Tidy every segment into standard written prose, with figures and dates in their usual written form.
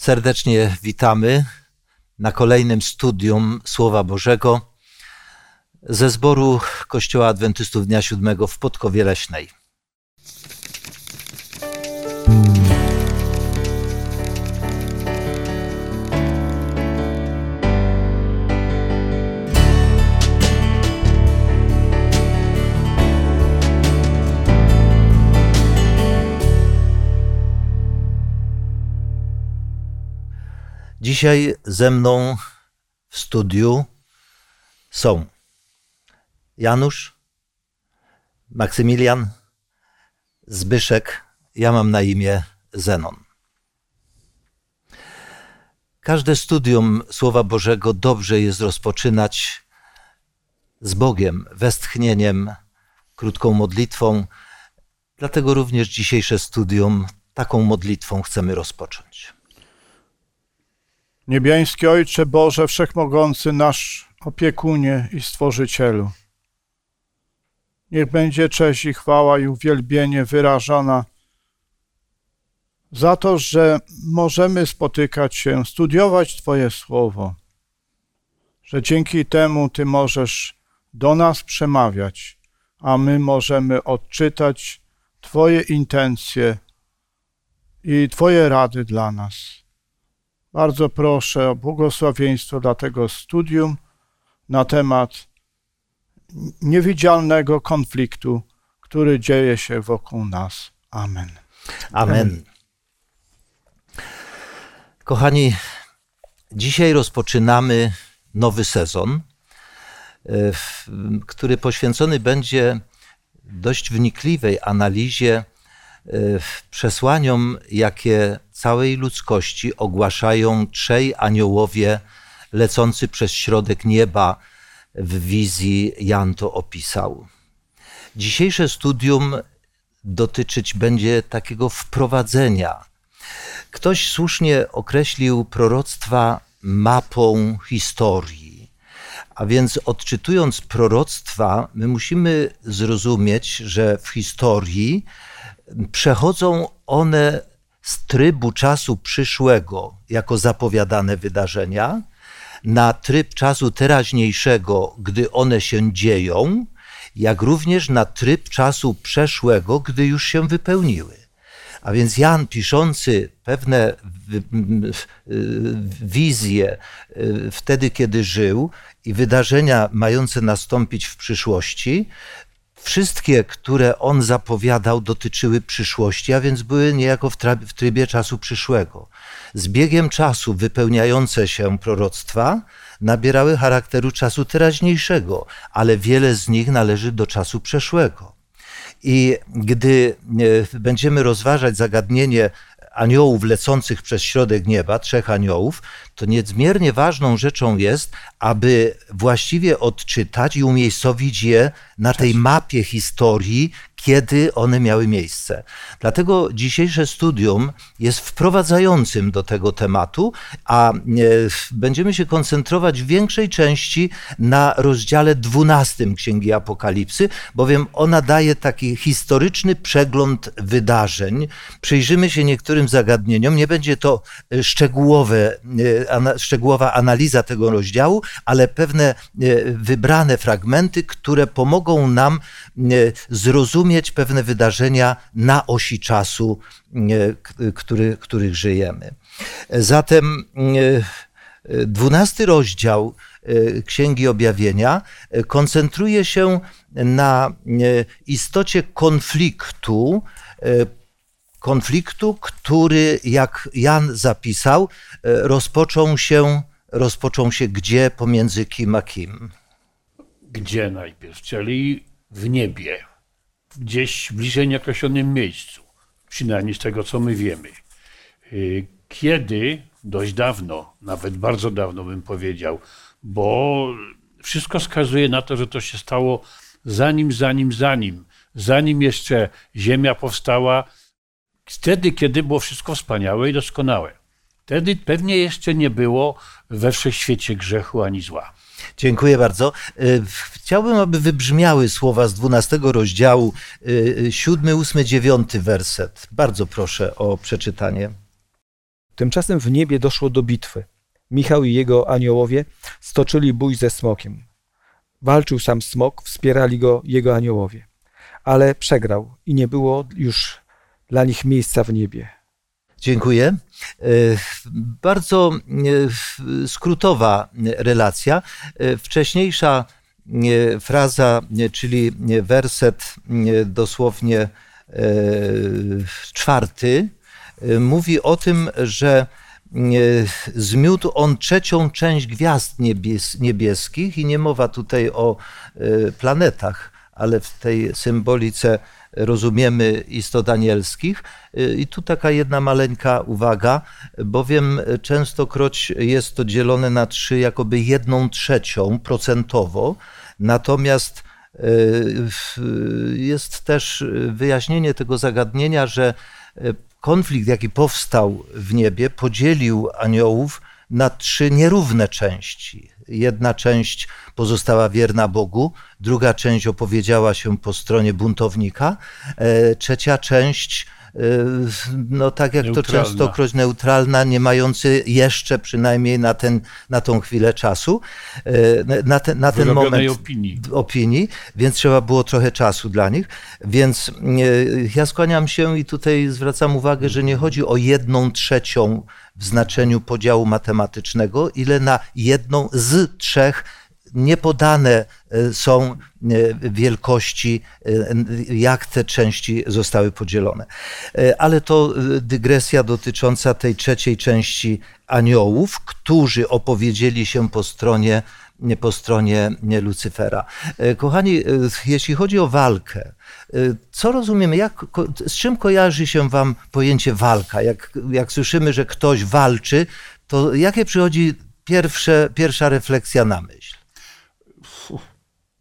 Serdecznie witamy na kolejnym studium Słowa Bożego ze zboru Kościoła Adwentystów Dnia Siódmego w Podkowie Leśnej. Dzisiaj ze mną w studiu są Janusz, Maksymilian, Zbyszek, ja mam na imię Zenon. Każde studium Słowa Bożego dobrze jest rozpoczynać z Bogiem, westchnieniem, krótką modlitwą. Dlatego również dzisiejsze studium taką modlitwą chcemy rozpocząć. Niebiański Ojcze Boże Wszechmogący, nasz opiekunie i Stworzycielu, niech będzie cześć i chwała i uwielbienie wyrażana za to, że możemy spotykać się, studiować Twoje Słowo, że dzięki temu Ty możesz do nas przemawiać, a my możemy odczytać Twoje intencje i Twoje rady dla nas. Bardzo proszę o błogosławieństwo dla tego studium na temat niewidzialnego konfliktu, który dzieje się wokół nas. Amen. Amen. Kochani, dzisiaj rozpoczynamy nowy sezon, który poświęcony będzie dość wnikliwej analizie przesłaniom, jakie całej ludzkości ogłaszają trzej aniołowie lecący przez środek nieba. W wizji Jan to opisał. Dzisiejsze studium dotyczyć będzie takiego wprowadzenia. Ktoś słusznie określił proroctwa mapą historii. A więc odczytując proroctwa, my musimy zrozumieć, że w historii przechodzą one z trybu czasu przyszłego jako zapowiadane wydarzenia na tryb czasu teraźniejszego, gdy one się dzieją, jak również na tryb czasu przeszłego, gdy już się wypełniły. A więc Jan, piszący pewne wizje wtedy, kiedy żył i wydarzenia mające nastąpić w przyszłości, wszystkie, które on zapowiadał, dotyczyły przyszłości, a więc były niejako w trybie czasu przyszłego. Z biegiem czasu wypełniające się proroctwa nabierały charakteru czasu teraźniejszego, ale wiele z nich należy do czasu przeszłego. I gdy będziemy rozważać zagadnienie aniołów lecących przez środek nieba, trzech aniołów, to niezmiernie ważną rzeczą jest, aby właściwie odczytać i umiejscowić je na tej mapie historii, kiedy one miały miejsce. Dlatego dzisiejsze studium jest wprowadzającym do tego tematu, a będziemy się koncentrować w większej części na rozdziale 12 Księgi Apokalipsy, bowiem ona daje taki historyczny przegląd wydarzeń. Przyjrzymy się niektórym zagadnieniom. Nie będzie to szczegółowa analiza tego rozdziału, ale pewne wybrane fragmenty, które pomogą nam zrozumieć pewne wydarzenia na osi czasu, których żyjemy. Zatem 12 rozdział Księgi Objawienia koncentruje się na istocie konfliktu, który, jak Jan zapisał, rozpoczął się gdzie, pomiędzy kim a kim? Gdzie najpierw, czyli w niebie, gdzieś bliżej nieokreślonym miejscu, przynajmniej z tego, co my wiemy. Kiedy? Dość dawno, nawet bardzo dawno bym powiedział, bo wszystko wskazuje na to, że to się stało zanim jeszcze Ziemia powstała, wtedy, kiedy było wszystko wspaniałe i doskonałe. Wtedy pewnie jeszcze nie było we wszechświecie grzechu ani zła. Dziękuję bardzo. Chciałbym, aby wybrzmiały słowa z 12 rozdziału, 7, 8, 9 werset. Bardzo proszę o przeczytanie. Tymczasem w niebie doszło do bitwy. Michał i jego aniołowie stoczyli bój ze smokiem. Walczył sam smok, wspierali go jego aniołowie. Ale przegrał i nie było już dla nich miejsca w niebie. Dziękuję. Bardzo skrótowa relacja. Wcześniejsza fraza, czyli werset dosłownie 4, mówi o tym, że zmiótł on 3. część gwiazd niebieskich i nie mowa tutaj o planetach, ale w tej symbolice rozumiemy istot anielskich. I tu taka jedna maleńka uwaga, bowiem częstokroć jest to dzielone na 3 jakoby 1/3 procentowo, natomiast jest też wyjaśnienie tego zagadnienia, że konflikt, jaki powstał w niebie, podzielił aniołów na 3 nierówne części. Jedna część pozostała wierna Bogu, druga część opowiedziała się po stronie buntownika, trzecia część, no tak jak neutralna. To częstokroć neutralna, nie mający jeszcze przynajmniej na tą chwilę czasu, na ten moment opinii, więc trzeba było trochę czasu dla nich. Więc ja skłaniam się i tutaj zwracam uwagę, że nie chodzi o 1/3 w znaczeniu podziału matematycznego, ile na 1 z 3 niepodane są wielkości, jak te części zostały podzielone. Ale to dygresja dotycząca tej 3. części aniołów, którzy opowiedzieli się po stronie Lucyfera. Kochani, jeśli chodzi o walkę, co rozumiemy, z czym kojarzy się wam pojęcie walka? Jak słyszymy, że ktoś walczy, to jakie przychodzi pierwsza refleksja na myśl?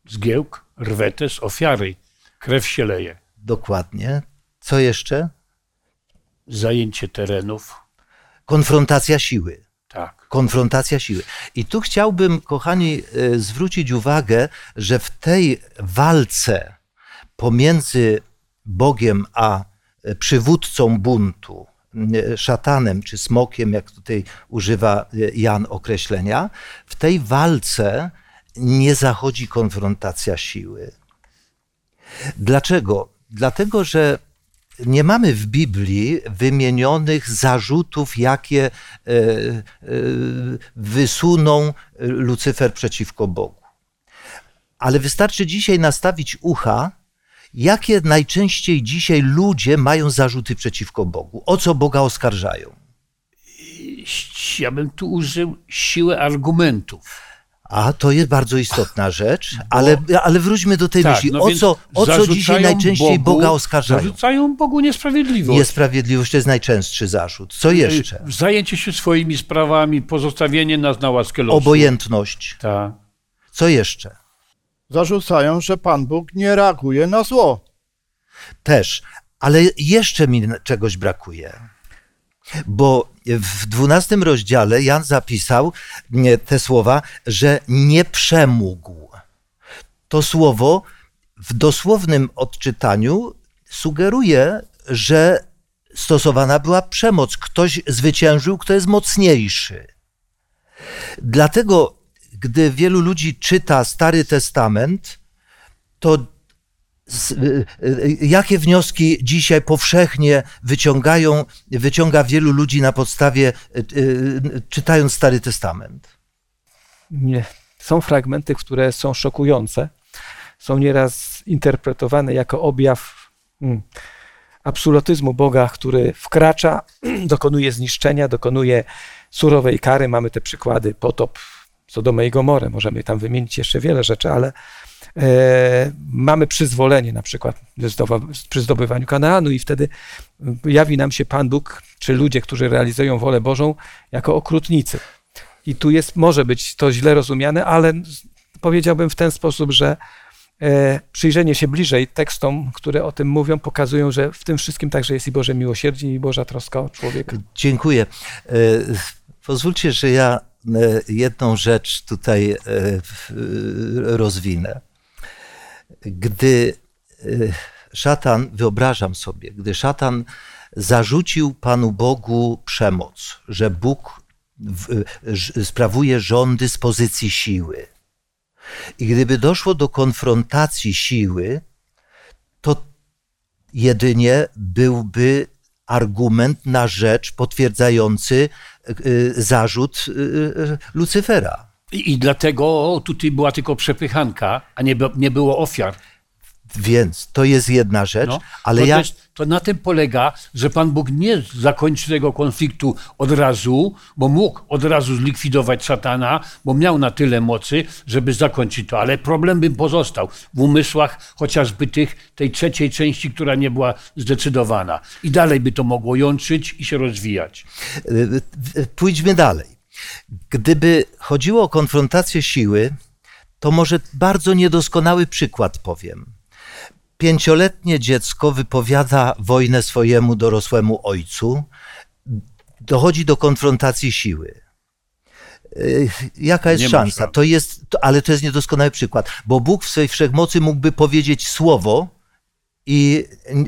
Zgiełk, rwetes, ofiary, krew się leje. Dokładnie. Co jeszcze? Zajęcie terenów. Konfrontacja siły. Tak. Konfrontacja siły. I tu chciałbym, kochani, zwrócić uwagę, że w tej walce pomiędzy Bogiem a przywódcą buntu, szatanem czy smokiem, jak tutaj używa Jan określenia, w tej walce nie zachodzi konfrontacja siły. Dlaczego? Dlatego, że nie mamy w Biblii wymienionych zarzutów, jakie wysuną Lucyfer przeciwko Bogu. Ale wystarczy dzisiaj nastawić ucha, jakie najczęściej dzisiaj ludzie mają zarzuty przeciwko Bogu. O co Boga oskarżają? Ja bym tu użył siły argumentów. A to jest bardzo istotna rzecz, ale wróćmy do tej myśli. No o co dzisiaj najczęściej Boga oskarżają? Zarzucają Bogu niesprawiedliwość. Niesprawiedliwość to jest najczęstszy zarzut. Co jeszcze? Zajęcie się swoimi sprawami, pozostawienie nas na łaskę losu. Obojętność. Tak. Co jeszcze? Zarzucają, że Pan Bóg nie reaguje na zło. Też, ale jeszcze mi czegoś brakuje. Bo w 12 rozdziale Jan zapisał te słowa, że nie przemógł. To słowo w dosłownym odczytaniu sugeruje, że stosowana była przemoc. Ktoś zwyciężył, kto jest mocniejszy. Dlatego, gdy wielu ludzi czyta Stary Testament, to jakie wnioski dzisiaj powszechnie wyciąga wielu ludzi na podstawie, czytając Stary Testament? Nie. Są fragmenty, które są szokujące. Są nieraz interpretowane jako objaw absolutyzmu Boga, który wkracza, dokonuje zniszczenia, dokonuje surowej kary. Mamy te przykłady, potop Sodoma i Gomorę. Możemy tam wymienić jeszcze wiele rzeczy, ale mamy przyzwolenie na przykład przy zdobywaniu Kanaanu i wtedy jawi nam się Pan Bóg, czy ludzie, którzy realizują wolę Bożą, jako okrutnicy. I tu może być to źle rozumiane, ale powiedziałbym w ten sposób, że przyjrzenie się bliżej tekstom, które o tym mówią, pokazują, że w tym wszystkim także jest i Boże miłosierdzie, i Boża troska o człowieka. Dziękuję. Pozwólcie, że ja jedną rzecz tutaj rozwinę. Gdy szatan, wyobrażam sobie, gdy szatan zarzucił Panu Bogu przemoc, że Bóg sprawuje rządy z pozycji siły. I gdyby doszło do konfrontacji siły, to jedynie byłby argument na rzecz potwierdzający zarzut Lucyfera. I dlatego tutaj była tylko przepychanka, a nie było ofiar. Więc to jest jedna rzecz, no, ale ja... To na tym polega, że Pan Bóg nie zakończy tego konfliktu od razu, bo mógł od razu zlikwidować szatana, bo miał na tyle mocy, żeby zakończyć to, ale problem bym pozostał w umysłach chociażby tej trzeciej części, która nie była zdecydowana. I dalej by to mogło jątrzyć i się rozwijać. Pójdźmy dalej. Gdyby chodziło o konfrontację siły, to może bardzo niedoskonały przykład powiem. 5-letnie dziecko wypowiada wojnę swojemu dorosłemu ojcu. Dochodzi do konfrontacji siły. Jaka jest szansa? Ale to jest niedoskonały przykład, bo Bóg w swej wszechmocy mógłby powiedzieć słowo i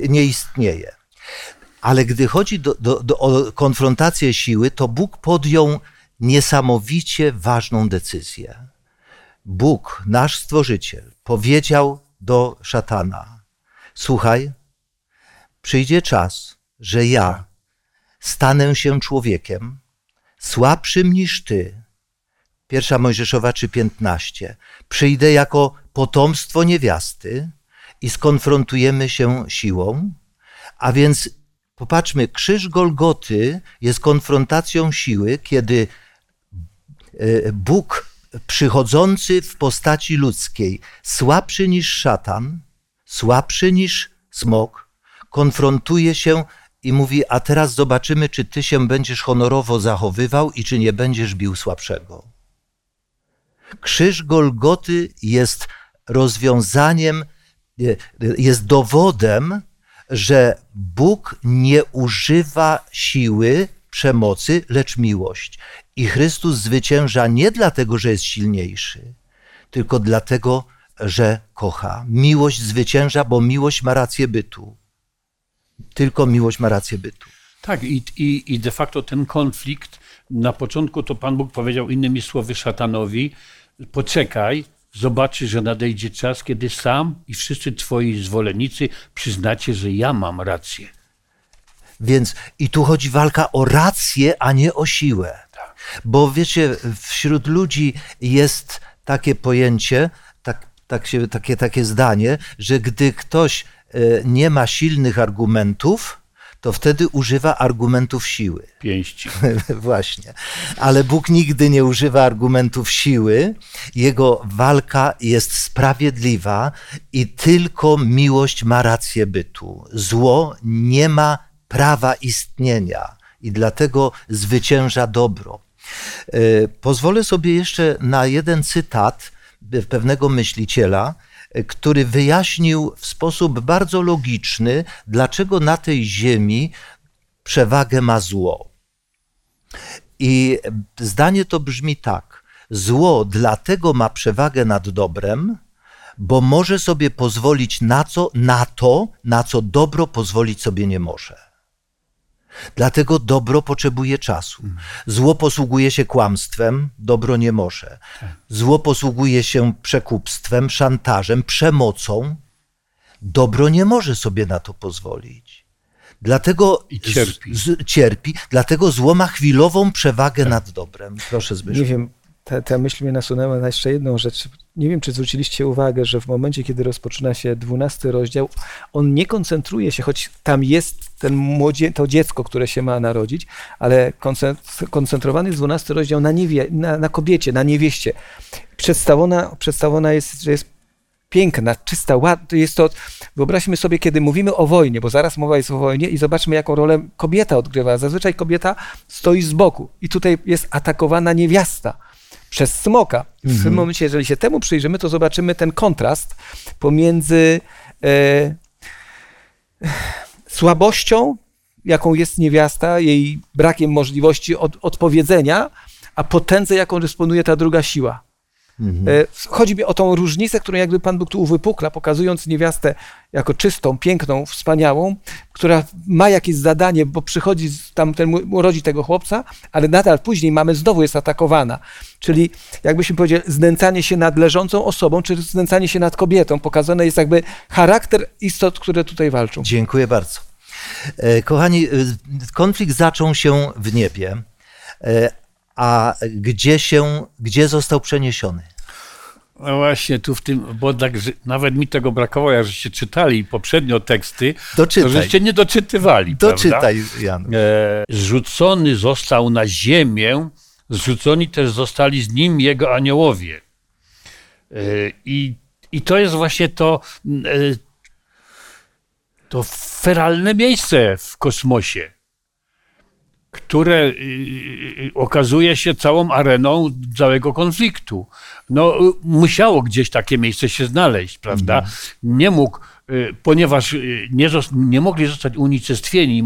nie istnieje. Ale gdy chodzi o konfrontację siły, to Bóg podjął niesamowicie ważną decyzję. Bóg, nasz Stworzyciel, powiedział do szatana: słuchaj, przyjdzie czas, że ja stanę się człowiekiem, słabszym niż ty. Pierwsza Mojżeszowa 3:15. Przyjdę jako potomstwo niewiasty i skonfrontujemy się siłą. A więc popatrzmy, krzyż Golgoty jest konfrontacją siły, kiedy Bóg przychodzący w postaci ludzkiej, słabszy niż szatan, słabszy niż smok, konfrontuje się i mówi: a teraz zobaczymy, czy ty się będziesz honorowo zachowywał i czy nie będziesz bił słabszego. Krzyż Golgoty jest rozwiązaniem, jest dowodem, że Bóg nie używa siły, przemocy, lecz miłość. I Chrystus zwycięża nie dlatego, że jest silniejszy, tylko dlatego, że kocha. Miłość zwycięża, bo miłość ma rację bytu. Tylko miłość ma rację bytu. Tak, i de facto ten konflikt, na początku to Pan Bóg powiedział innymi słowy szatanowi: poczekaj, zobaczysz, że nadejdzie czas, kiedy sam i wszyscy twoi zwolennicy przyznacie, że ja mam rację. Więc i tu chodzi walka o rację, a nie o siłę. Bo wiecie, wśród ludzi jest takie pojęcie, takie zdanie, że gdy ktoś nie ma silnych argumentów, to wtedy używa argumentów siły. Pięści. Właśnie. Ale Bóg nigdy nie używa argumentów siły. Jego walka jest sprawiedliwa i tylko miłość ma rację bytu. Zło nie ma prawa istnienia i dlatego zwycięża dobro. Pozwolę sobie jeszcze na jeden cytat pewnego myśliciela, który wyjaśnił w sposób bardzo logiczny, dlaczego na tej ziemi przewagę ma zło. I zdanie to brzmi tak: zło dlatego ma przewagę nad dobrem, bo może sobie pozwolić na to, na co dobro pozwolić sobie nie może. Dlatego dobro potrzebuje czasu. Zło posługuje się kłamstwem, dobro nie może. Zło posługuje się przekupstwem, szantażem, przemocą. Dobro nie może sobie na to pozwolić. Dlatego cierpi. Dlatego zło ma chwilową przewagę nad dobrem. Proszę, Zbyszku. Nie wiem, ta myśl mnie nasunęła na jeszcze jedną rzecz. Nie wiem, czy zwróciliście uwagę, że w momencie, kiedy rozpoczyna się 12 rozdział, on nie koncentruje się, choć tam jest to dziecko, które się ma narodzić, ale koncentrowany jest 12 rozdział na kobiecie, na niewieście. Przedstawiona jest, że jest piękna, czysta, ładna. Jest to, wyobraźmy sobie, kiedy mówimy o wojnie, bo zaraz mowa jest o wojnie, i zobaczmy, jaką rolę kobieta odgrywa. Zazwyczaj kobieta stoi z boku i tutaj jest atakowana niewiasta przez smoka. W tym momencie, jeżeli się temu przyjrzymy, to zobaczymy ten kontrast pomiędzy słabością, jaką jest niewiasta, jej brakiem możliwości odpowiedzenia, a potędze, jaką dysponuje ta druga siła. Mhm. Chodzi mi o tą różnicę, którą jakby Pan Bóg tu uwypukla, pokazując niewiastę jako czystą, piękną, wspaniałą, która ma jakieś zadanie, bo przychodzi tam, urodzi tego chłopca, ale nadal później mamy znowu jest atakowana. Czyli jakbyśmy powiedzieli, znęcanie się nad leżącą osobą, czy znęcanie się nad kobietą. Pokazany jest jakby charakter istot, które tutaj walczą. Dziękuję bardzo. Kochani, konflikt zaczął się w niebie. A gdzie został przeniesiony? No właśnie, tu w tym, bo tak, nawet mi tego brakowało, jak żeście czytali poprzednio teksty, doczytaj. To żeście nie doczytywali. Doczytaj, Janusz. Zrzucony został na ziemię, zrzuconi też zostali z nim jego aniołowie. I to jest właśnie to feralne miejsce w kosmosie, które okazuje się całą areną całego konfliktu. No, musiało gdzieś takie miejsce się znaleźć, prawda? Mhm. Nie mógł, ponieważ nie mogli zostać unicestwieni,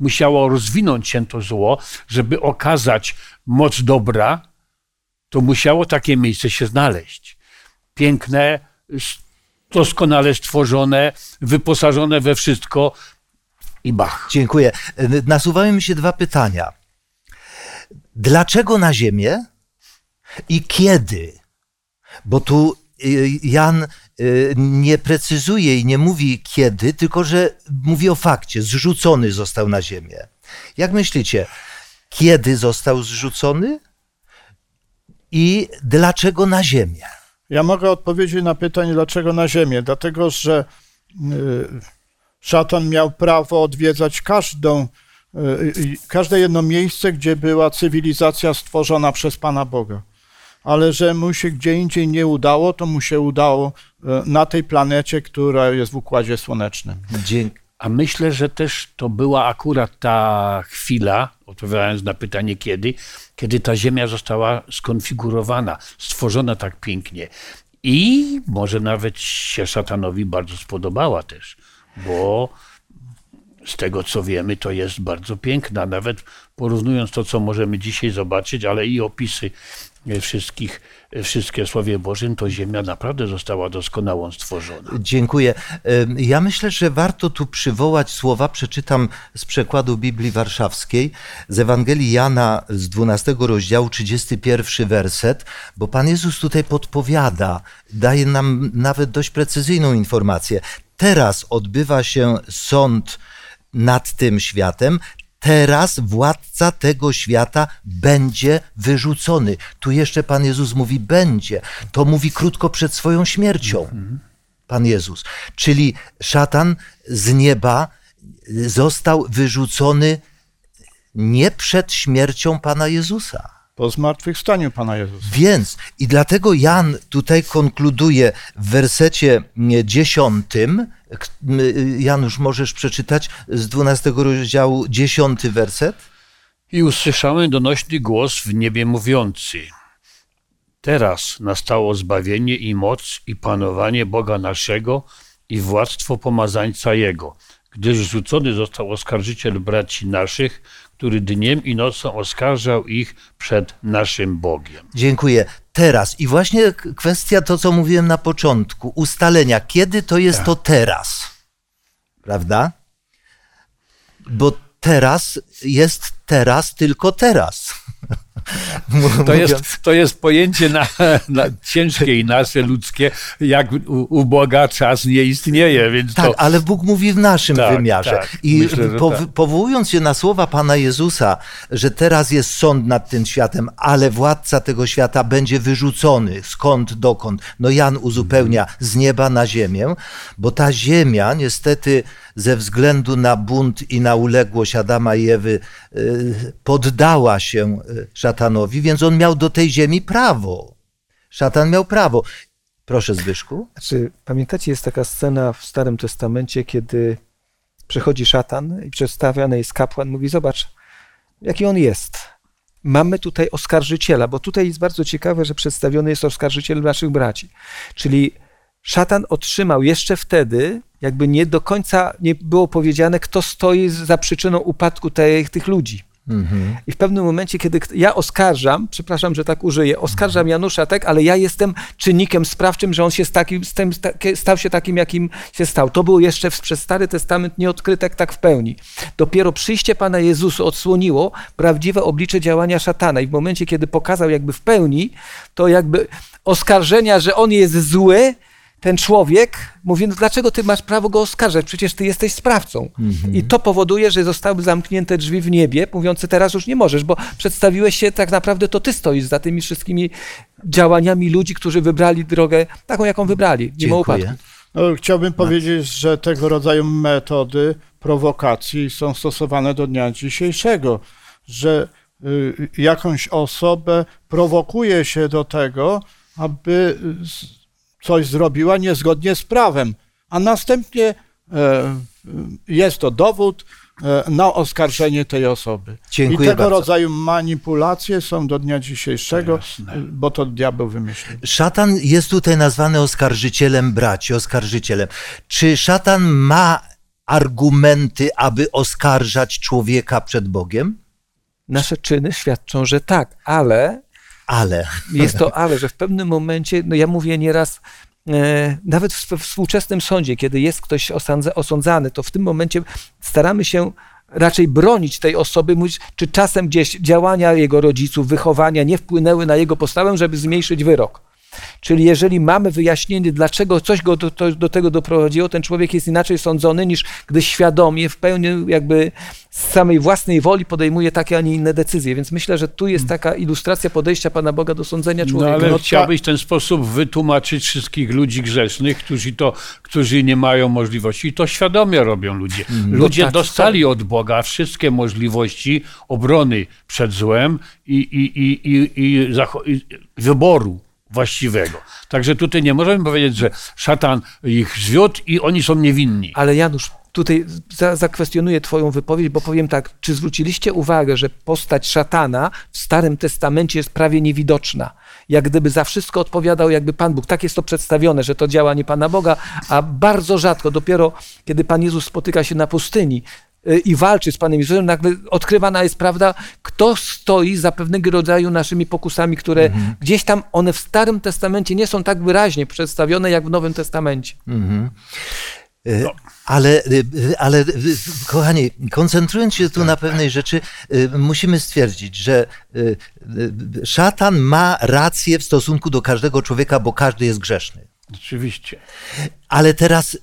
musiało rozwinąć się to zło, żeby okazać moc dobra, to musiało takie miejsce się znaleźć. Piękne, doskonale stworzone, wyposażone we wszystko, i bach. Dziękuję. Nasuwają mi się dwa pytania. Dlaczego na ziemię i kiedy? Bo tu Jan nie precyzuje i nie mówi kiedy, tylko że mówi o fakcie. Zrzucony został na ziemię. Jak myślicie, kiedy został zrzucony i dlaczego na ziemię? Ja mogę odpowiedzieć na pytanie, dlaczego na ziemię. Dlatego, że szatan miał prawo odwiedzać każde jedno miejsce, gdzie była cywilizacja stworzona przez Pana Boga. Ale że mu się gdzie indziej nie udało, to mu się udało na tej planecie, która jest w Układzie Słonecznym. A myślę, że też to była akurat ta chwila, odpowiadając na pytanie kiedy ta Ziemia została skonfigurowana, stworzona tak pięknie. I może nawet się szatanowi bardzo spodobała też. Bo z tego, co wiemy, to jest bardzo piękna. Nawet porównując to, co możemy dzisiaj zobaczyć, ale i opisy wszystkie w Słowie Bożym, to ziemia naprawdę została doskonałą stworzona. Dziękuję. Ja myślę, że warto tu przywołać słowa, przeczytam z przekładu Biblii Warszawskiej, z Ewangelii Jana z 12 rozdziału, 31 werset, bo Pan Jezus tutaj podpowiada, daje nam nawet dość precyzyjną informację. Teraz odbywa się sąd nad tym światem, teraz władca tego świata będzie wyrzucony. Tu jeszcze Pan Jezus mówi będzie. To mówi krótko przed swoją śmiercią Pan Jezus. Czyli szatan z nieba został wyrzucony nie przed śmiercią Pana Jezusa. Po zmartwychwstaniu Pana Jezusa. Więc i dlatego Jan tutaj konkluduje w wersecie 10, Janusz, możesz przeczytać z 12 rozdziału 10 werset? I usłyszałem donośny głos w niebie mówiący: teraz nastało zbawienie i moc i panowanie Boga naszego i władztwo pomazańca Jego, gdyż zrzucony został oskarżyciel braci naszych, który dniem i nocą oskarżał ich przed naszym Bogiem. Dziękuję. Teraz i właśnie kwestia to, co mówiłem na początku, ustalenia. Kiedy to jest to teraz? Prawda? Bo teraz jest teraz, tylko teraz. To jest pojęcie na ciężkie i nasze ludzkie, jak u Boga czas nie istnieje. Więc tak, ale Bóg mówi w naszym wymiarze. Tak, i myślę, powołując się na słowa Pana Jezusa, że teraz jest sąd nad tym światem, ale władca tego świata będzie wyrzucony skąd, dokąd. No Jan uzupełnia z nieba na ziemię, bo ta ziemia niestety ze względu na bunt i na uległość Adama i Ewy poddała się szatanowi, więc on miał do tej ziemi prawo. Szatan miał prawo. Proszę, Zbyszku. Pamiętacie, jest taka scena w Starym Testamencie, kiedy przychodzi szatan i przedstawiany jest kapłan, mówi: zobacz, jaki on jest. Mamy tutaj oskarżyciela, bo tutaj jest bardzo ciekawe, że przedstawiony jest oskarżyciel naszych braci. Czyli szatan otrzymał jeszcze wtedy, jakby nie do końca nie było powiedziane, kto stoi za przyczyną upadku tych ludzi. Mhm. I w pewnym momencie, kiedy ja oskarżam, przepraszam, że tak użyję, oskarżam Janusza, tak, ale ja jestem czynnikiem sprawczym, że on się stał się takim, jakim się stał. To było jeszcze przez Stary Testament nieodkryte tak w pełni. Dopiero przyjście Pana Jezusa odsłoniło prawdziwe oblicze działania szatana i w momencie, kiedy pokazał jakby w pełni, to jakby oskarżenia, że on jest zły, ten człowiek mówi, no dlaczego ty masz prawo go oskarżać? Przecież ty jesteś sprawcą. Mhm. I to powoduje, że zostały zamknięte drzwi w niebie, mówiące teraz już nie możesz, bo przedstawiłeś się, tak naprawdę to ty stoisz za tymi wszystkimi działaniami ludzi, którzy wybrali drogę taką, jaką wybrali, mimo upadku. No, chciałbym powiedzieć, że tego rodzaju metody prowokacji są stosowane do dnia dzisiejszego, że jakąś osobę prowokuje się do tego, aby coś zrobiła niezgodnie z prawem, a następnie jest to dowód na oskarżenie tej osoby. Dziękuję I tego bardzo. Rodzaju manipulacje są do dnia dzisiejszego, bo to diabeł wymyślił. Szatan jest tutaj nazwany oskarżycielem braci, oskarżycielem. Czy szatan ma argumenty, aby oskarżać człowieka przed Bogiem? Nasze czyny świadczą, że tak, ale. Jest to ale, że w pewnym momencie, no ja mówię nieraz, nawet we współczesnym sądzie, kiedy jest ktoś osądzany, to w tym momencie staramy się raczej bronić tej osoby, mówić, czy czasem gdzieś działania jego rodziców, wychowania nie wpłynęły na jego postawę, żeby zmniejszyć wyrok. Czyli jeżeli mamy wyjaśnienie, dlaczego coś go do tego doprowadziło, ten człowiek jest inaczej sądzony, niż gdy świadomie, w pełni jakby z samej własnej woli podejmuje takie, a nie inne decyzje. Więc myślę, że tu jest taka ilustracja podejścia Pana Boga do sądzenia człowieka. No, ale chciałbyś w ten sposób wytłumaczyć wszystkich ludzi grzesznych, którzy nie mają możliwości. I to świadomie robią ludzie. Ludzie dostali od Boga wszystkie możliwości obrony przed złem i wyboru właściwego. Także tutaj nie możemy powiedzieć, że szatan ich zwiódł i oni są niewinni. Ale Janusz, tutaj zakwestionuję twoją wypowiedź, bo powiem tak, czy zwróciliście uwagę, że postać szatana w Starym Testamencie jest prawie niewidoczna? Jak gdyby za wszystko odpowiadał jakby Pan Bóg. Tak jest to przedstawione, że to działanie Pana Boga, a bardzo rzadko, dopiero kiedy Pan Jezus spotyka się na pustyni i walczy z Panem Jezusem, nagle odkrywana jest prawda, kto stoi za pewnego rodzaju naszymi pokusami, które gdzieś tam, one w Starym Testamencie nie są tak wyraźnie przedstawione, jak w Nowym Testamencie. No. Ale, kochani, koncentrując się tu na pewnej rzeczy, musimy stwierdzić, że szatan ma rację w stosunku do każdego człowieka, bo każdy jest grzeszny. Oczywiście. Ale teraz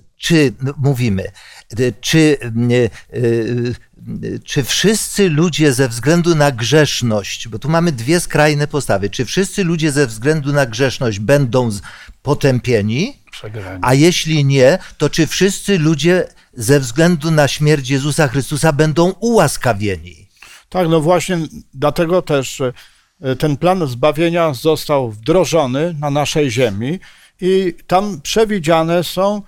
Czy wszyscy ludzie ze względu na grzeszność, bo tu mamy dwie skrajne postawy, czy wszyscy ludzie ze względu na grzeszność będą potępieni, a jeśli nie, to czy wszyscy ludzie ze względu na śmierć Jezusa Chrystusa będą ułaskawieni? Tak, no właśnie dlatego też ten plan zbawienia został wdrożony na naszej ziemi i tam przewidziane są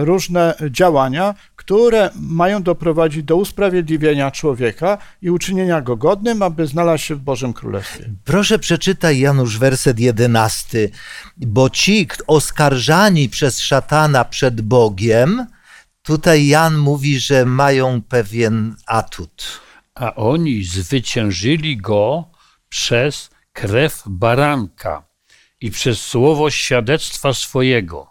różne działania, które mają doprowadzić do usprawiedliwienia człowieka i uczynienia go godnym, aby znalazł się w Bożym Królestwie. Proszę przeczytaj, Janusz, werset 11. Bo ci oskarżani przez szatana przed Bogiem, tutaj Jan mówi, że mają pewien atut. A oni zwyciężyli go przez krew baranka i przez słowo świadectwa swojego.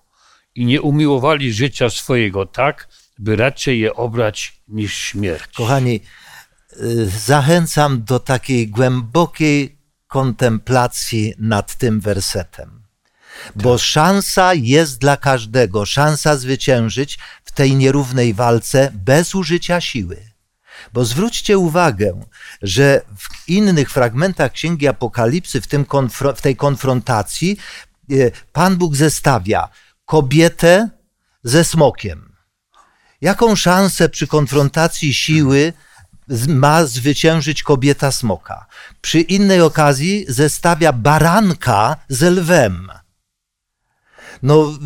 I nie umiłowali życia swojego tak, by raczej je obrać niż śmierć. Kochani, zachęcam do takiej głębokiej kontemplacji nad tym wersetem. Bo szansa jest dla każdego, szansa zwyciężyć w tej nierównej walce bez użycia siły. Bo zwróćcie uwagę, że w innych fragmentach Księgi Apokalipsy, w tej konfrontacji, Pan Bóg zestawia kobietę ze smokiem. Jaką szansę przy konfrontacji siły ma zwyciężyć kobieta smoka? Przy innej okazji zestawia baranka ze lwem. No,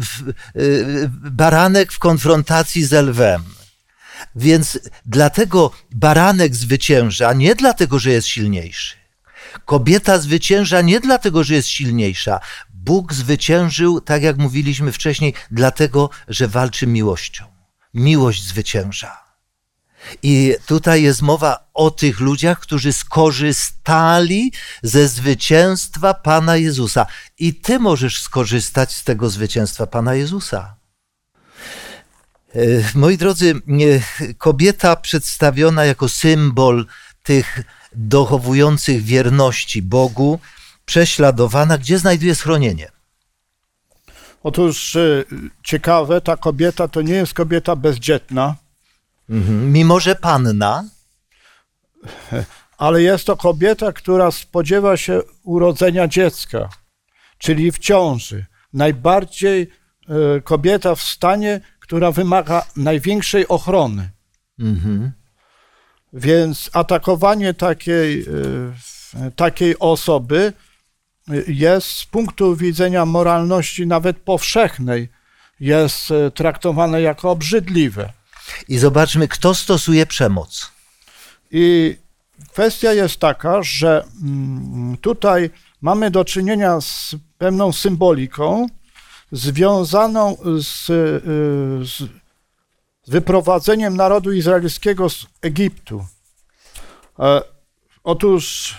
baranek w konfrontacji ze lwem. Więc dlatego baranek zwycięża, nie dlatego, że jest silniejszy. Kobieta zwycięża nie dlatego, że jest silniejsza. Bóg zwyciężył, tak jak mówiliśmy wcześniej, dlatego, że walczy miłością. Miłość zwycięża. I tutaj jest mowa o tych ludziach, którzy skorzystali ze zwycięstwa Pana Jezusa. I ty możesz skorzystać z tego zwycięstwa Pana Jezusa. Moi drodzy, kobieta przedstawiona jako symbol tych dochowujących wierności Bogu, prześladowana, gdzie znajduje schronienie? Otóż ciekawe, ta kobieta to nie jest kobieta bezdzietna. Mhm. Mimo że panna. Ale jest to kobieta, która spodziewa się urodzenia dziecka, czyli w ciąży. Najbardziej kobieta w stanie, która wymaga największej ochrony. Mhm. Więc atakowanie takiej osoby jest z punktu widzenia moralności nawet powszechnej, jest traktowane jako obrzydliwe. I zobaczmy, kto stosuje przemoc. I kwestia jest taka, że tutaj mamy do czynienia z pewną symboliką związaną z wyprowadzeniem narodu izraelskiego z Egiptu. Otóż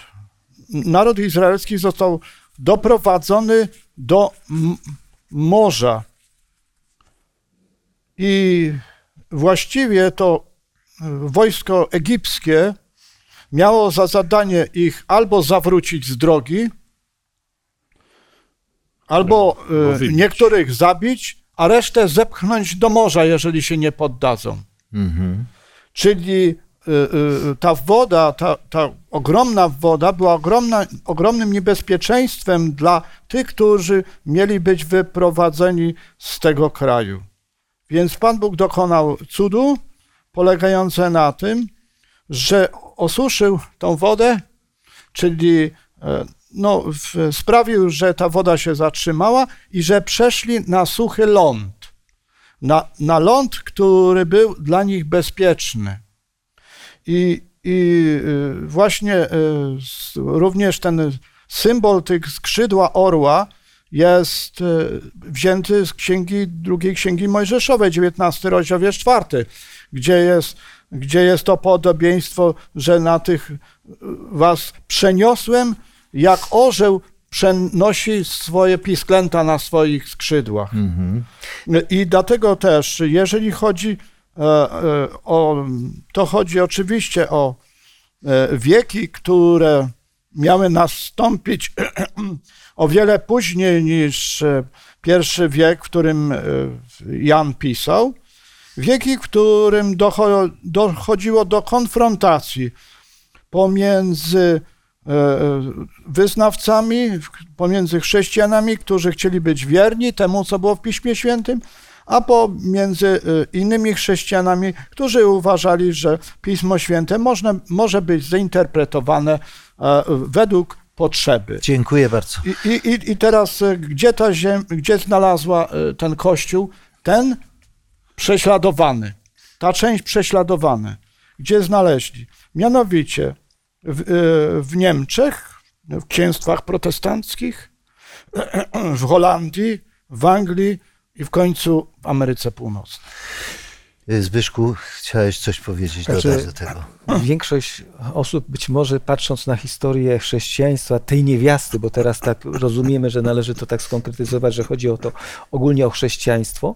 naród izraelski został doprowadzony do morza i właściwie to wojsko egipskie miało za zadanie ich albo zawrócić z drogi, albo niektórych zabić, a resztę zepchnąć do morza, jeżeli się nie poddadzą. Mhm. Czyli ta woda, ta ogromna woda była ogromnym niebezpieczeństwem dla tych, którzy mieli być wyprowadzeni z tego kraju. Więc Pan Bóg dokonał cudu polegające na tym, że osuszył tą wodę, czyli sprawił, że ta woda się zatrzymała i że przeszli na suchy ląd, na ląd, który był dla nich bezpieczny. I właśnie również ten symbol tych skrzydła orła jest wzięty z drugiej Księgi Mojżeszowej, 19 rozdział, wiersz 4, gdzie jest to podobieństwo, że na tych was przeniosłem, jak orzeł przenosi swoje pisklęta na swoich skrzydłach. Mhm. I dlatego też, jeżeli chodzi to chodzi oczywiście o wieki, które miały nastąpić o wiele później niż pierwszy wiek, w którym Jan pisał. Wieki, w którym dochodziło do konfrontacji pomiędzy wyznawcami, pomiędzy chrześcijanami, którzy chcieli być wierni temu, co było w Piśmie Świętym, a pomiędzy innymi chrześcijanami, którzy uważali, że Pismo Święte może być zinterpretowane według potrzeby. Dziękuję bardzo. I teraz gdzie znalazła ten Kościół? Ten prześladowany, ta część prześladowana. Gdzie znaleźli? Mianowicie w Niemczech, w księstwach protestanckich, w Holandii, w Anglii, i w końcu w Ameryce Północnej. Zbyszku, chciałeś coś powiedzieć, dodać do tego? Większość osób być może patrząc na historię chrześcijaństwa, tej niewiasty, bo teraz tak rozumiemy, że należy to tak skonkretyzować, że chodzi o to ogólnie o chrześcijaństwo,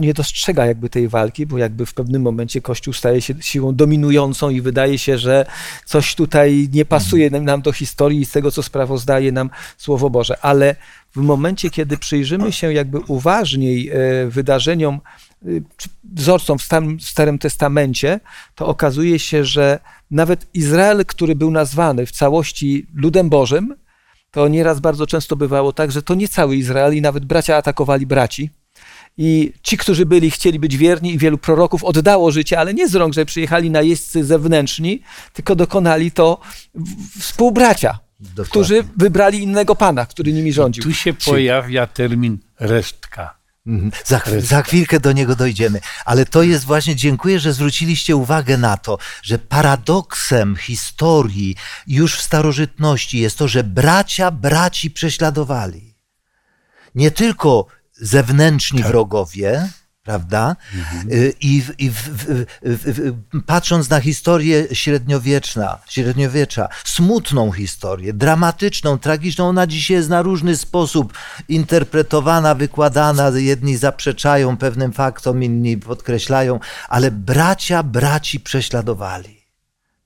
nie dostrzega jakby tej walki, bo jakby w pewnym momencie Kościół staje się siłą dominującą i wydaje się, że coś tutaj nie pasuje nam do historii i z tego, co sprawozdaje nam Słowo Boże. Ale w momencie, kiedy przyjrzymy się jakby uważniej wydarzeniom, wzorcom w Starym Testamencie, to okazuje się, że nawet Izrael, który był nazwany w całości ludem Bożym, to nieraz bardzo często bywało tak, że to nie cały Izrael i nawet bracia atakowali braci. I ci, którzy chcieli być wierni i wielu proroków oddało życie, ale nie z rąk, że przyjechali najeźdźcy zewnętrzni, tylko dokonali to współbracia. Dokładnie. Którzy wybrali innego pana, który nimi rządził. I tu się pojawia termin resztka. Mhm. Za chwilkę do niego dojdziemy. Ale to jest właśnie, dziękuję, że zwróciliście uwagę na to, że paradoksem historii już w starożytności jest to, że bracia braci prześladowali. Nie tylko zewnętrzni wrogowie, prawda? Mhm. Patrząc na historię średniowiecza, smutną historię, dramatyczną, tragiczną, ona dzisiaj jest na różny sposób interpretowana, wykładana, jedni zaprzeczają pewnym faktom, inni podkreślają, ale bracia braci prześladowali.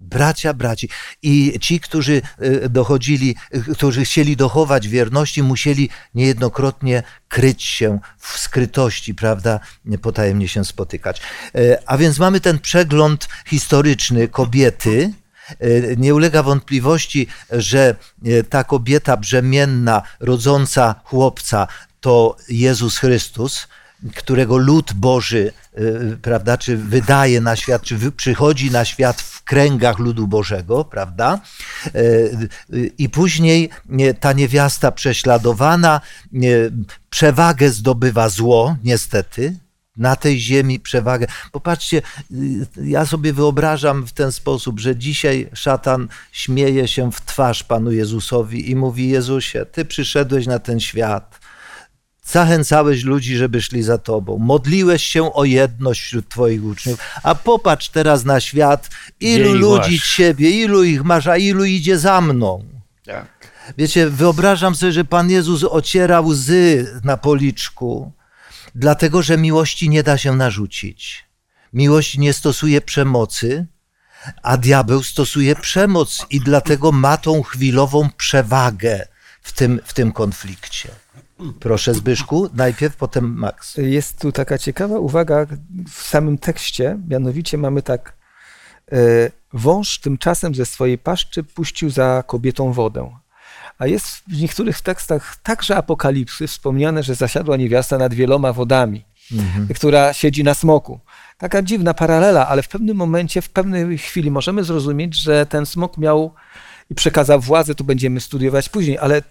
Bracia braci. I ci, którzy dochodzili, którzy chcieli dochować wierności, musieli niejednokrotnie kryć się w skrytości, prawda, potajemnie się spotykać. A więc mamy ten przegląd historyczny kobiety. Nie ulega wątpliwości, że ta kobieta brzemienna, rodząca chłopca, to Jezus Chrystus, którego lud Boży, prawda, czy wydaje na świat, czy przychodzi na świat w kręgach ludu Bożego, prawda? I później ta niewiasta prześladowana, przewagę zdobywa zło, niestety, na tej ziemi przewagę. Popatrzcie, ja sobie wyobrażam w ten sposób, że dzisiaj szatan śmieje się w twarz Panu Jezusowi i mówi: Jezusie, Ty przyszedłeś na ten świat, zachęcałeś ludzi, żeby szli za Tobą. Modliłeś się o jedność wśród Twoich uczniów. A popatrz teraz na świat, ilu ludzi Ciebie, ilu ich masz, a ilu idzie za mną. Tak. Wiecie, wyobrażam sobie, że Pan Jezus ociera łzy na policzku, dlatego że miłości nie da się narzucić. Miłość nie stosuje przemocy, a diabeł stosuje przemoc i dlatego ma tą chwilową przewagę w tym konflikcie. Proszę, Zbyszku, najpierw, potem Max. Jest tu taka ciekawa uwaga w samym tekście, mianowicie mamy tak: wąż tymczasem ze swojej paszczy puścił za kobietą wodę. A jest w niektórych tekstach, także Apokalipsy, wspomniane, że zasiadła niewiasta nad wieloma wodami, która siedzi na smoku. Taka dziwna paralela, ale w pewnym momencie, w pewnej chwili możemy zrozumieć, że ten smok miał i przekazał władzę, to będziemy studiować później, ale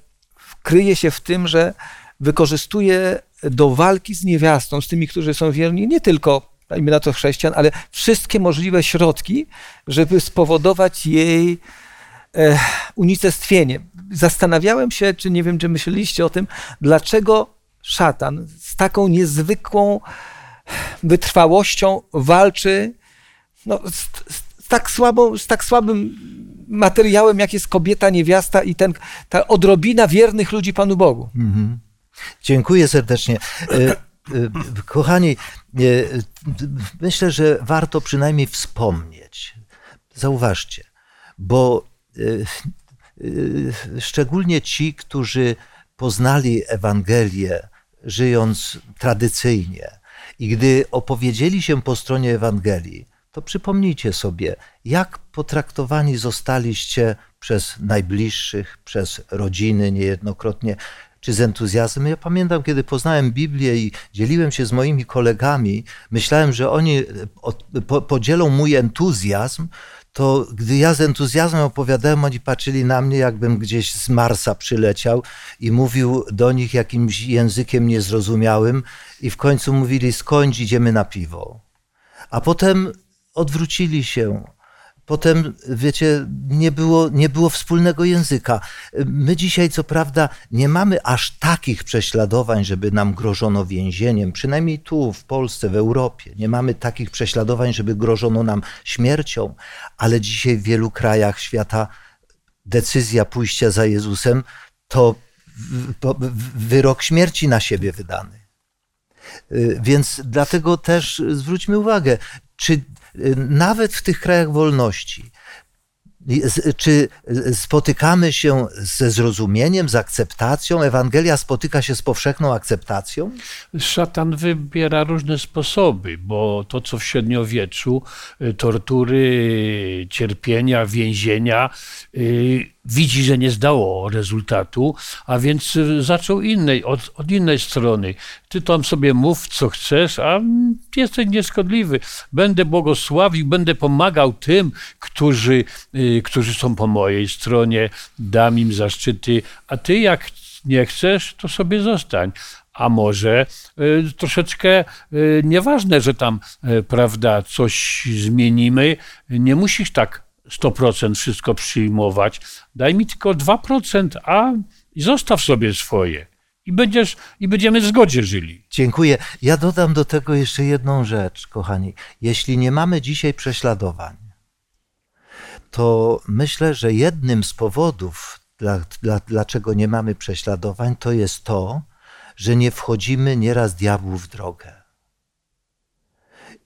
kryje się w tym, że wykorzystuje do walki z niewiastą, z tymi, którzy są wierni, nie tylko, dajmy na to, chrześcijan, ale wszystkie możliwe środki, żeby spowodować jej unicestwienie. Zastanawiałem się, czy nie wiem, czy myśleliście o tym, dlaczego szatan z taką niezwykłą wytrwałością walczy z tak słabym materiałem, jak jest kobieta, niewiasta i ta odrobina wiernych ludzi Panu Bogu. Mhm. Dziękuję serdecznie. Kochani, myślę, że warto przynajmniej wspomnieć. Zauważcie, bo szczególnie ci, którzy poznali Ewangelię, żyjąc tradycyjnie, i gdy opowiedzieli się po stronie Ewangelii, to przypomnijcie sobie, jak potraktowani zostaliście przez najbliższych, przez rodziny niejednokrotnie, czy z entuzjazmem. Ja pamiętam, kiedy poznałem Biblię i dzieliłem się z moimi kolegami, myślałem, że oni podzielą mój entuzjazm, to gdy ja z entuzjazmem opowiadałem, oni patrzyli na mnie, jakbym gdzieś z Marsa przyleciał i mówił do nich jakimś językiem niezrozumiałym i w końcu mówili: skąd idziemy na piwo? A potem odwrócili się. Potem, wiecie, nie było wspólnego języka. My dzisiaj, co prawda, nie mamy aż takich prześladowań, żeby nam grożono więzieniem. Przynajmniej tu, w Polsce, w Europie. Nie mamy takich prześladowań, żeby grożono nam śmiercią. Ale dzisiaj w wielu krajach świata decyzja pójścia za Jezusem to wyrok śmierci na siebie wydany. Więc dlatego też zwróćmy uwagę, czy nawet w tych krajach wolności, czy spotykamy się ze zrozumieniem, z akceptacją? Ewangelia spotyka się z powszechną akceptacją? Szatan wybiera różne sposoby, bo to, co w średniowieczu, tortury, cierpienia, więzienia, widzi, że nie zdało rezultatu, a więc zaczął od innej strony. Ty tam sobie mów, co chcesz, a jesteś nieszkodliwy. Będę błogosławił, będę pomagał tym, którzy są po mojej stronie, dam im zaszczyty, a ty jak nie chcesz, to sobie zostań. A może troszeczkę nieważne, że tam, prawda, coś zmienimy, nie musisz tak 100% wszystko przyjmować, daj mi tylko 2%, a zostaw sobie swoje. I i będziemy w zgodzie żyli. Dziękuję. Ja dodam do tego jeszcze jedną rzecz, kochani. Jeśli nie mamy dzisiaj prześladowań, to myślę, że jednym z powodów, dlaczego nie mamy prześladowań, to jest to, że nie wchodzimy nieraz diabłu w drogę.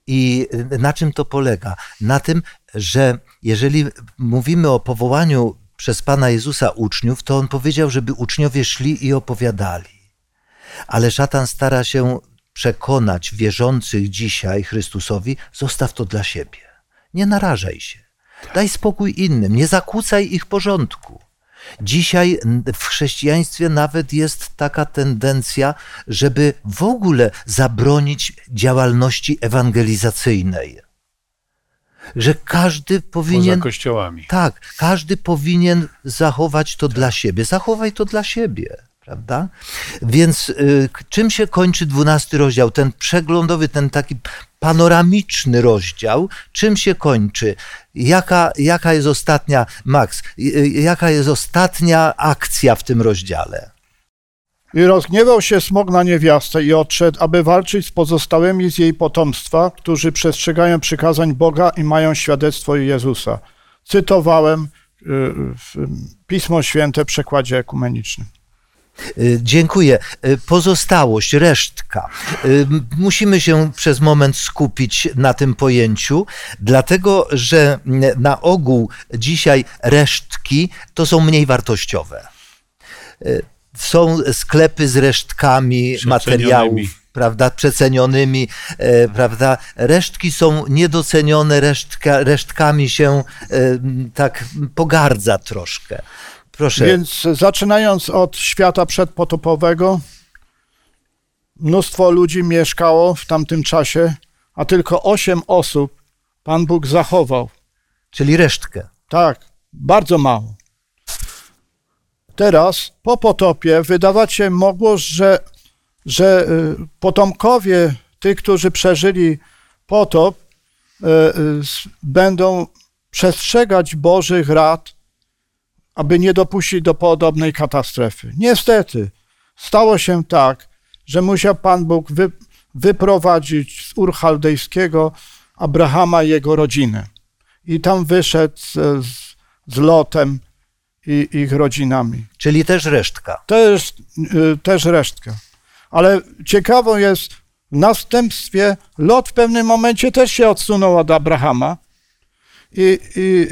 I na czym to polega? Na tym, że jeżeli mówimy o powołaniu przez Pana Jezusa uczniów, to On powiedział, żeby uczniowie szli i opowiadali. Ale szatan stara się przekonać wierzących dzisiaj Chrystusowi, zostaw to dla siebie, nie narażaj się, daj spokój innym, nie zakłócaj ich porządku. Dzisiaj w chrześcijaństwie nawet jest taka tendencja, żeby w ogóle zabronić działalności ewangelizacyjnej. Że każdy powinien... Poza kościołami. Tak, każdy powinien zachować to dla siebie. Zachowaj to dla siebie, prawda? Więc czym się kończy 12 rozdział? Ten przeglądowy, ten taki panoramiczny rozdział, czym się kończy? Jaka jest ostatnia, Max, jaka jest ostatnia akcja w tym rozdziale? I rozgniewał się smok na niewiastę i odszedł, aby walczyć z pozostałymi z jej potomstwa, którzy przestrzegają przykazań Boga i mają świadectwo Jezusa. Cytowałem Pismo Święte w przekładzie ekumenicznym. Dziękuję. Pozostałość, resztka. Musimy się przez moment skupić na tym pojęciu, dlatego że na ogół dzisiaj resztki to są mniej wartościowe. Są sklepy z resztkami materiałów, prawda, przecenionymi, prawda, resztki są niedocenione, resztkami się tak pogardza troszkę. Proszę. Więc zaczynając od świata przedpotopowego, mnóstwo ludzi mieszkało w tamtym czasie, a tylko 8 osób Pan Bóg zachował. Czyli resztkę. Tak, bardzo mało. Teraz po potopie wydawać się mogło, że potomkowie tych, którzy przeżyli potop, będą przestrzegać Bożych rad, aby nie dopuścić do podobnej katastrofy. Niestety stało się tak, że musiał Pan Bóg wyprowadzić z Ur Chaldejskiego Abrahama i jego rodzinę. I tam wyszedł z Lotem i ich rodzinami. Czyli też resztka. Też resztka. Ale ciekawą jest, w następstwie Lot w pewnym momencie też się odsunął od Abrahama i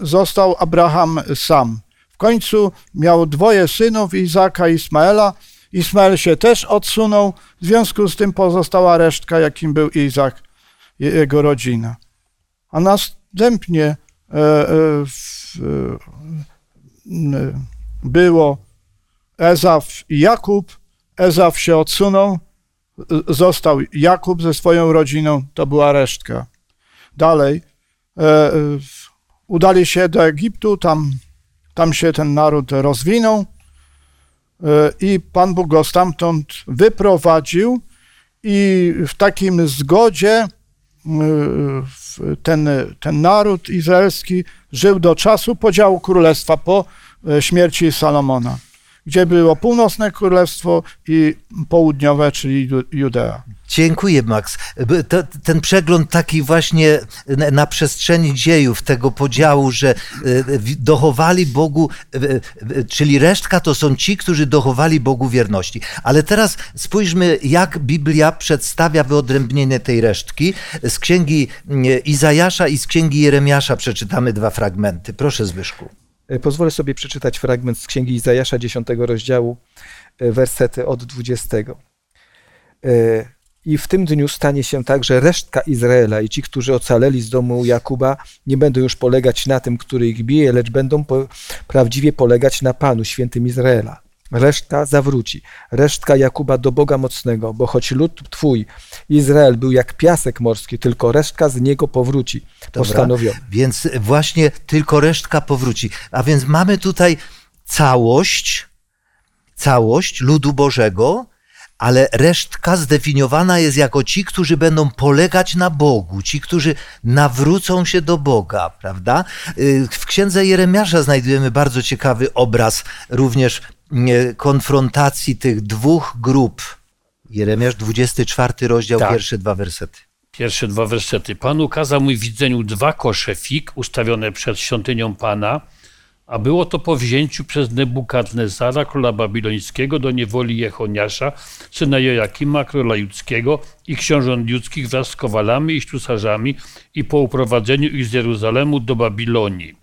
został Abraham sam. W końcu miał 2 synów, Izaka i Ismaela. Ismael się też odsunął, w związku z tym pozostała resztka, jakim był Izak i jego rodzina. A następnie było Ezaw i Jakub. Ezaw się odsunął, został Jakub ze swoją rodziną, to była resztka. Dalej udali się do Egiptu, tam się ten naród rozwinął i Pan Bóg go stamtąd wyprowadził i w takim zgodzie ten naród izraelski żył do czasu podziału królestwa po śmierci Salomona, gdzie było północne królestwo i południowe, czyli Judea. Dziękuję, Max. Ten przegląd taki właśnie na przestrzeni dziejów tego podziału, że dochowali Bogu, czyli resztka to są ci, którzy dochowali Bogu wierności. Ale teraz spójrzmy, jak Biblia przedstawia wyodrębnienie tej resztki. Z Księgi Izajasza i z Księgi Jeremiasza przeczytamy 2 fragmenty. Proszę, Zbyszku. Pozwolę sobie przeczytać fragment z Księgi Izajasza 10 rozdziału, wersety od 20. I w tym dniu stanie się tak, że resztka Izraela i ci, którzy ocaleli z domu Jakuba, nie będą już polegać na tym, który ich bije, lecz będą prawdziwie polegać na Panu, świętym Izraela. Resztka zawróci, resztka Jakuba do Boga mocnego, bo choć lud Twój, Izrael, był jak piasek morski, tylko resztka z niego powróci, postanowiona. Więc właśnie tylko resztka powróci. A więc mamy tutaj całość ludu Bożego, ale resztka zdefiniowana jest jako ci, którzy będą polegać na Bogu, ci, którzy nawrócą się do Boga, prawda? W Księdze Jeremiasza znajdujemy bardzo ciekawy obraz również konfrontacji tych dwóch grup. Jeremiasz 24 rozdział, tak. Pierwsze dwa wersety. Pierwsze dwa wersety. Pan ukazał mi w widzeniu dwa kosze fig ustawione przed świątynią Pana, a było to po wzięciu przez Nebukadnezara, króla babilońskiego, do niewoli Jehoniasza, syna Jojakima, króla judzkiego i książąt judzkich wraz z kowalami i ślusarzami i po uprowadzeniu ich z Jeruzalemu do Babilonii.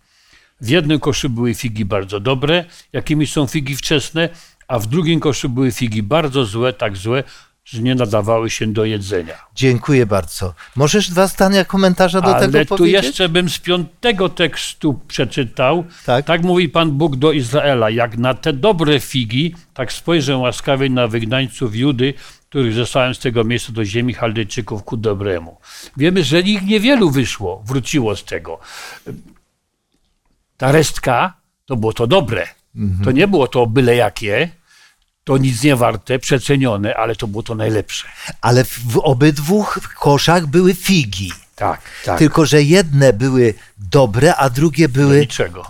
W jednym koszu były figi bardzo dobre, jakimi są figi wczesne, a w drugim koszu były figi bardzo złe, tak złe, że nie nadawały się do jedzenia. Dziękuję bardzo. Możesz dwa zdania komentarza do tego powiedzieć? Ale tu jeszcze bym z 5 tekstu przeczytał. Tak? Tak mówi Pan Bóg do Izraela. Jak na te dobre figi, tak spojrzę łaskawie na wygnańców Judy, których zesłałem z tego miejsca do ziemi Chaldejczyków ku dobremu. Wiemy, że ich niewielu wyszło, wróciło z tego. Ta resztka to było to dobre. Mhm. To nie było to byle jakie. To nic nie warte, przecenione, ale to było to najlepsze. Ale w obydwu koszach były figi. Tak, tak. Tylko że jedne były dobre, a drugie były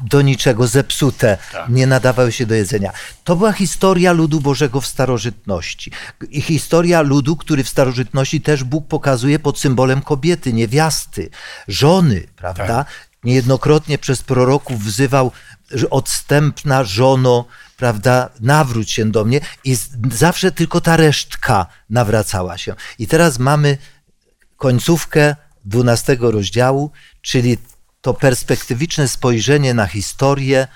do niczego zepsute. Tak. Nie nadawały się do jedzenia. To była historia ludu Bożego w starożytności. I historia ludu, który w starożytności też Bóg pokazuje pod symbolem kobiety, niewiasty, żony, prawda? Tak. Niejednokrotnie przez proroków wzywał, że odstępna żono, prawda, nawróć się do mnie, i zawsze tylko ta resztka nawracała się. I teraz mamy końcówkę 12 rozdziału, czyli to perspektywiczne spojrzenie na historię,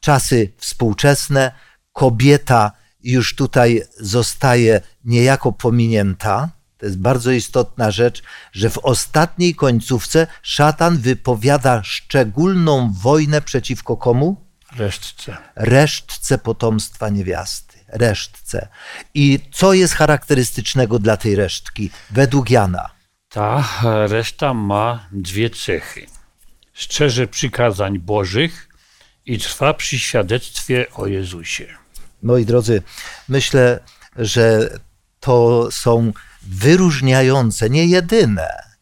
czasy współczesne. Kobieta już tutaj zostaje niejako pominięta. To jest bardzo istotna rzecz, że w ostatniej końcówce szatan wypowiada szczególną wojnę przeciwko komu? Resztce. Resztce potomstwa niewiasty. Resztce. I co jest charakterystycznego dla tej resztki według Jana? Ta reszta ma dwie cechy. Strzeże przykazań Bożych i trwa przy świadectwie o Jezusie. Moi drodzy, myślę, że to są wyróżniające,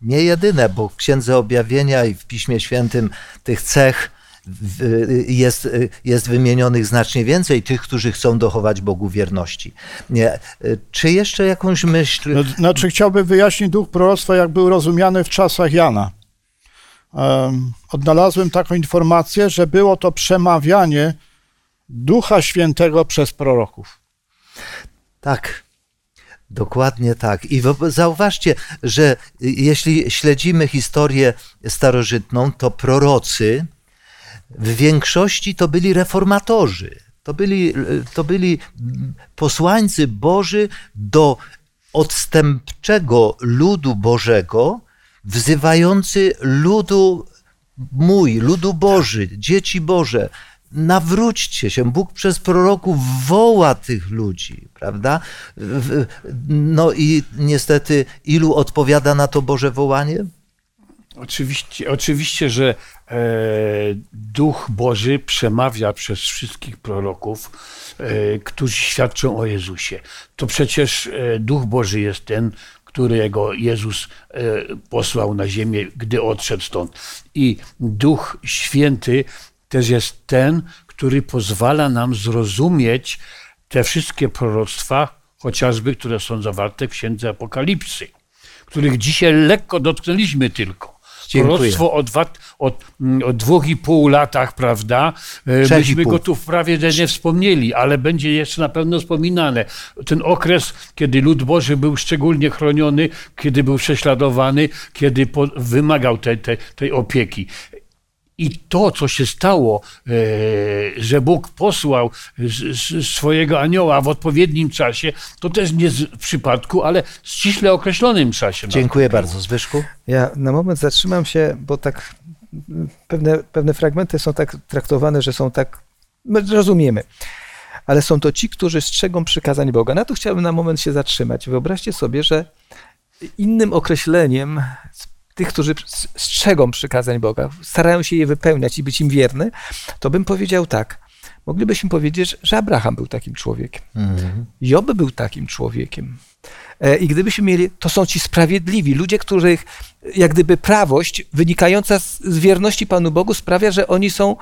nie jedyne, bo w Księdze Objawienia i w Piśmie Świętym tych cech jest wymienionych znacznie więcej, tych, którzy chcą dochować Bogu wierności. Nie. Czy jeszcze jakąś myśl? Znaczy chciałbym wyjaśnić duch proroctwa, jak był rozumiany w czasach Jana. Odnalazłem taką informację, że było to przemawianie Ducha Świętego przez proroków. Tak. Dokładnie tak. I zauważcie, że jeśli śledzimy historię starożytną, to prorocy w większości to byli reformatorzy. To byli posłańcy Boży do odstępczego ludu Bożego, wzywający ludu mój, ludu Boży, dzieci Boże. Nawróćcie się. Bóg przez proroków woła tych ludzi, prawda? No i niestety ilu odpowiada na to Boże wołanie? Oczywiście, że Duch Boży przemawia przez wszystkich proroków, którzy świadczą o Jezusie. To przecież Duch Boży jest ten, którego Jezus posłał na ziemię, gdy odszedł stąd. I Duch Święty też jest ten, który pozwala nam zrozumieć te wszystkie proroctwa, chociażby, które są zawarte w Księdze Apokalipsy, których dzisiaj lekko dotknęliśmy tylko. Dziękuję. Proroctwo o 2,5 latach, prawda? Myśmy go tu prawie nie wspomnieli, ale będzie jeszcze na pewno wspominane. Ten okres, kiedy lud Boży był szczególnie chroniony, kiedy był prześladowany, kiedy wymagał tej opieki. I to, co się stało, że Bóg posłał swojego anioła w odpowiednim czasie, to też nie w przypadku, ale w ściśle określonym czasie. Dziękuję bardzo. Zbyszku? Ja na moment zatrzymam się, bo tak pewne fragmenty są tak traktowane, że są tak, my rozumiemy, ale są to ci, którzy strzegą przykazań Boga. Na to chciałbym na moment się zatrzymać. Wyobraźcie sobie, że innym określeniem tych, którzy strzegą przykazań Boga, starają się je wypełniać i być im wierny, to bym powiedział tak, moglibyśmy powiedzieć, że Abraham był takim człowiekiem. Job był takim człowiekiem. I gdybyśmy mieli, to są ci sprawiedliwi, ludzie, których jak gdyby prawość wynikająca z wierności Panu Bogu sprawia, że oni są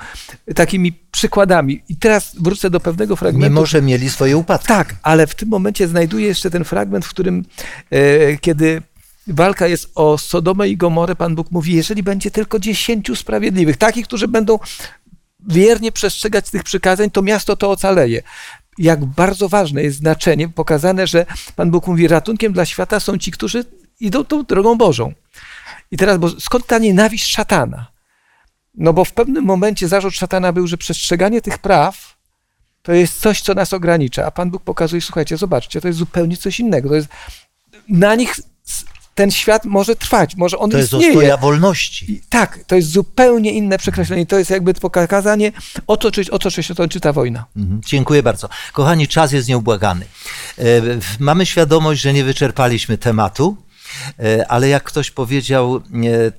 takimi przykładami. I teraz wrócę do pewnego fragmentu. Mimo, że mieli swoje upadki. Tak, ale w tym momencie znajduję jeszcze ten fragment, w którym kiedy walka jest o Sodomę i Gomorę, Pan Bóg mówi, jeżeli będzie tylko 10 sprawiedliwych, takich, którzy będą wiernie przestrzegać tych przykazań, to miasto to ocaleje. Jak bardzo ważne jest znaczenie pokazane, że Pan Bóg mówi, ratunkiem dla świata są ci, którzy idą tą drogą Bożą. I teraz, bo skąd ta nienawiść szatana? No bo w pewnym momencie zarzut szatana był, że przestrzeganie tych praw to jest coś, co nas ogranicza. A Pan Bóg pokazuje, słuchajcie, zobaczcie, to jest zupełnie coś innego. To jest, na nich ten świat może trwać, może on istnieje. To jest ostoja wolności. I tak, to jest zupełnie inne przekreślenie. To jest jakby pokazanie, o co się toczy ta wojna. Dziękuję bardzo. Kochani, czas jest nieubłagany. Mamy świadomość, że nie wyczerpaliśmy tematu, ale jak ktoś powiedział,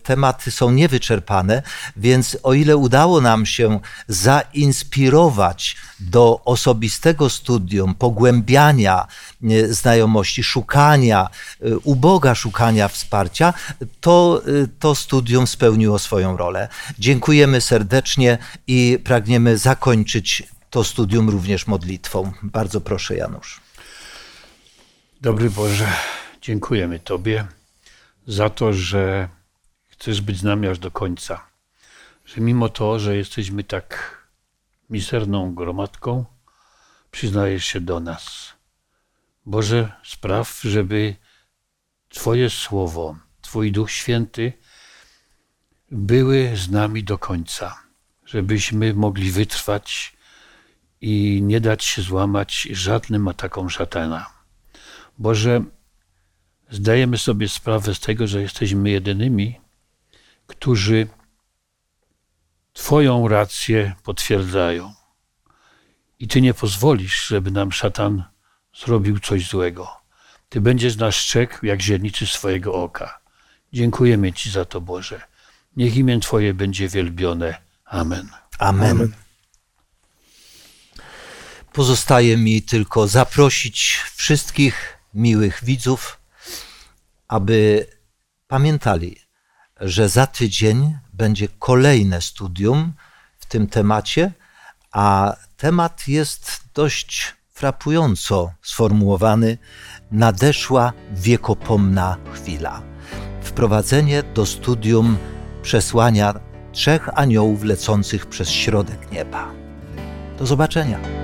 tematy są niewyczerpane, więc o ile udało nam się zainspirować do osobistego studium, pogłębiania znajomości, szukania u Boga, szukania wsparcia, to studium spełniło swoją rolę. Dziękujemy serdecznie i pragniemy zakończyć to studium również modlitwą. Bardzo proszę, Janusz. Dobry Boże. Dziękujemy Tobie za to, że chcesz być z nami aż do końca. Że mimo to, że jesteśmy tak miserną gromadką, przyznajesz się do nas. Boże, spraw, żeby Twoje słowo, Twój Duch Święty były z nami do końca. Żebyśmy mogli wytrwać i nie dać się złamać żadnym atakom szatana. Boże, zdajemy sobie sprawę z tego, że jesteśmy jedynymi, którzy Twoją rację potwierdzają. I Ty nie pozwolisz, żeby nam szatan zrobił coś złego. Ty będziesz nas strzegł jak źrenicy swojego oka. Dziękujemy Ci za to, Boże. Niech imię Twoje będzie wielbione. Amen. Amen. Amen. Pozostaje mi tylko zaprosić wszystkich miłych widzów, aby pamiętali, że za tydzień będzie kolejne studium w tym temacie, a temat jest dość frapująco sformułowany. Nadeszła wiekopomna chwila. Wprowadzenie do studium przesłania 3 aniołów lecących przez środek nieba. Do zobaczenia.